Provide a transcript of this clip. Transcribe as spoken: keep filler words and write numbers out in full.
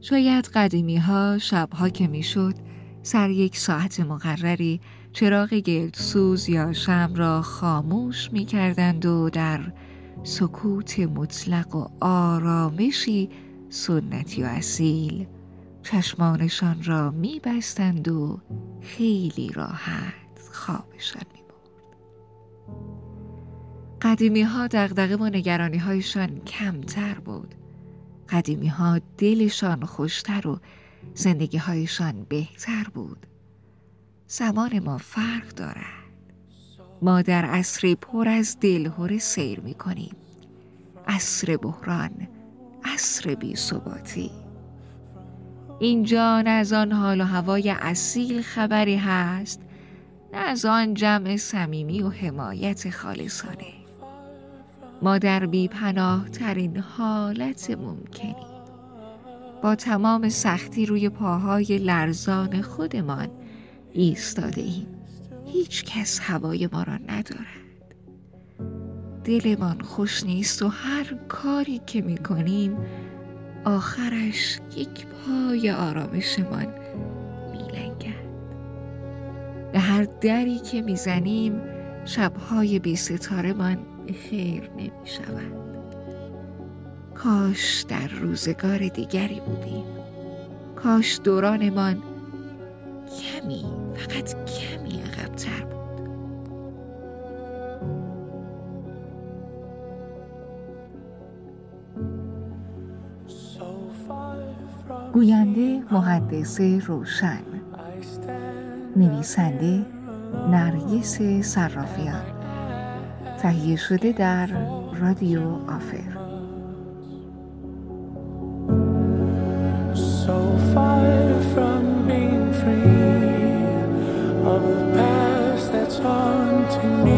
شاید قدیمی ها شبها که می شد سر یک ساعت مقرری چراغ گلسوز یا شمع را خاموش می کردند و در سکوت مطلق و آرامشی سنتی و اصیل چشمانشان را می بستند و خیلی راحت خوابشان می برد. قدیمی ها دغدغه و نگرانی هایشان کمتر بود. قدیمی ها دلشان خوشتر و زندگی هایشان بهتر بود. زمان ما فرق دارد. ما در عصری پر از دلهره سیر می کنیم. عصر بحران، عصر بی‌ثباتی. اینجا نه از آن حال و هوای اصیل خبری هست، نه از آن جمع صمیمی و حمایت خالصانه. ما در بی‌پناه ترین حالت ممکنی، با تمام سختی روی پاهای لرزان خودمان ایستاده ایم. هیچ کس هوای ما را ندارد. دلمان خوش نیست و هر کاری که می کنیم آخرش یک پای آرامشمان می لنگد. به هر دری که می زنیم شبهای بی ستاره من خیر نمی شود. کاش در روزگار دیگری بودیم. کاش دورانمان کمی، فقط کمی عقب‌تر بود. گوینده محدثه روشن، نویسنده نرگس صرافیان، تهیه شده در رادیو آفر. So far from being free of the past that's haunting me.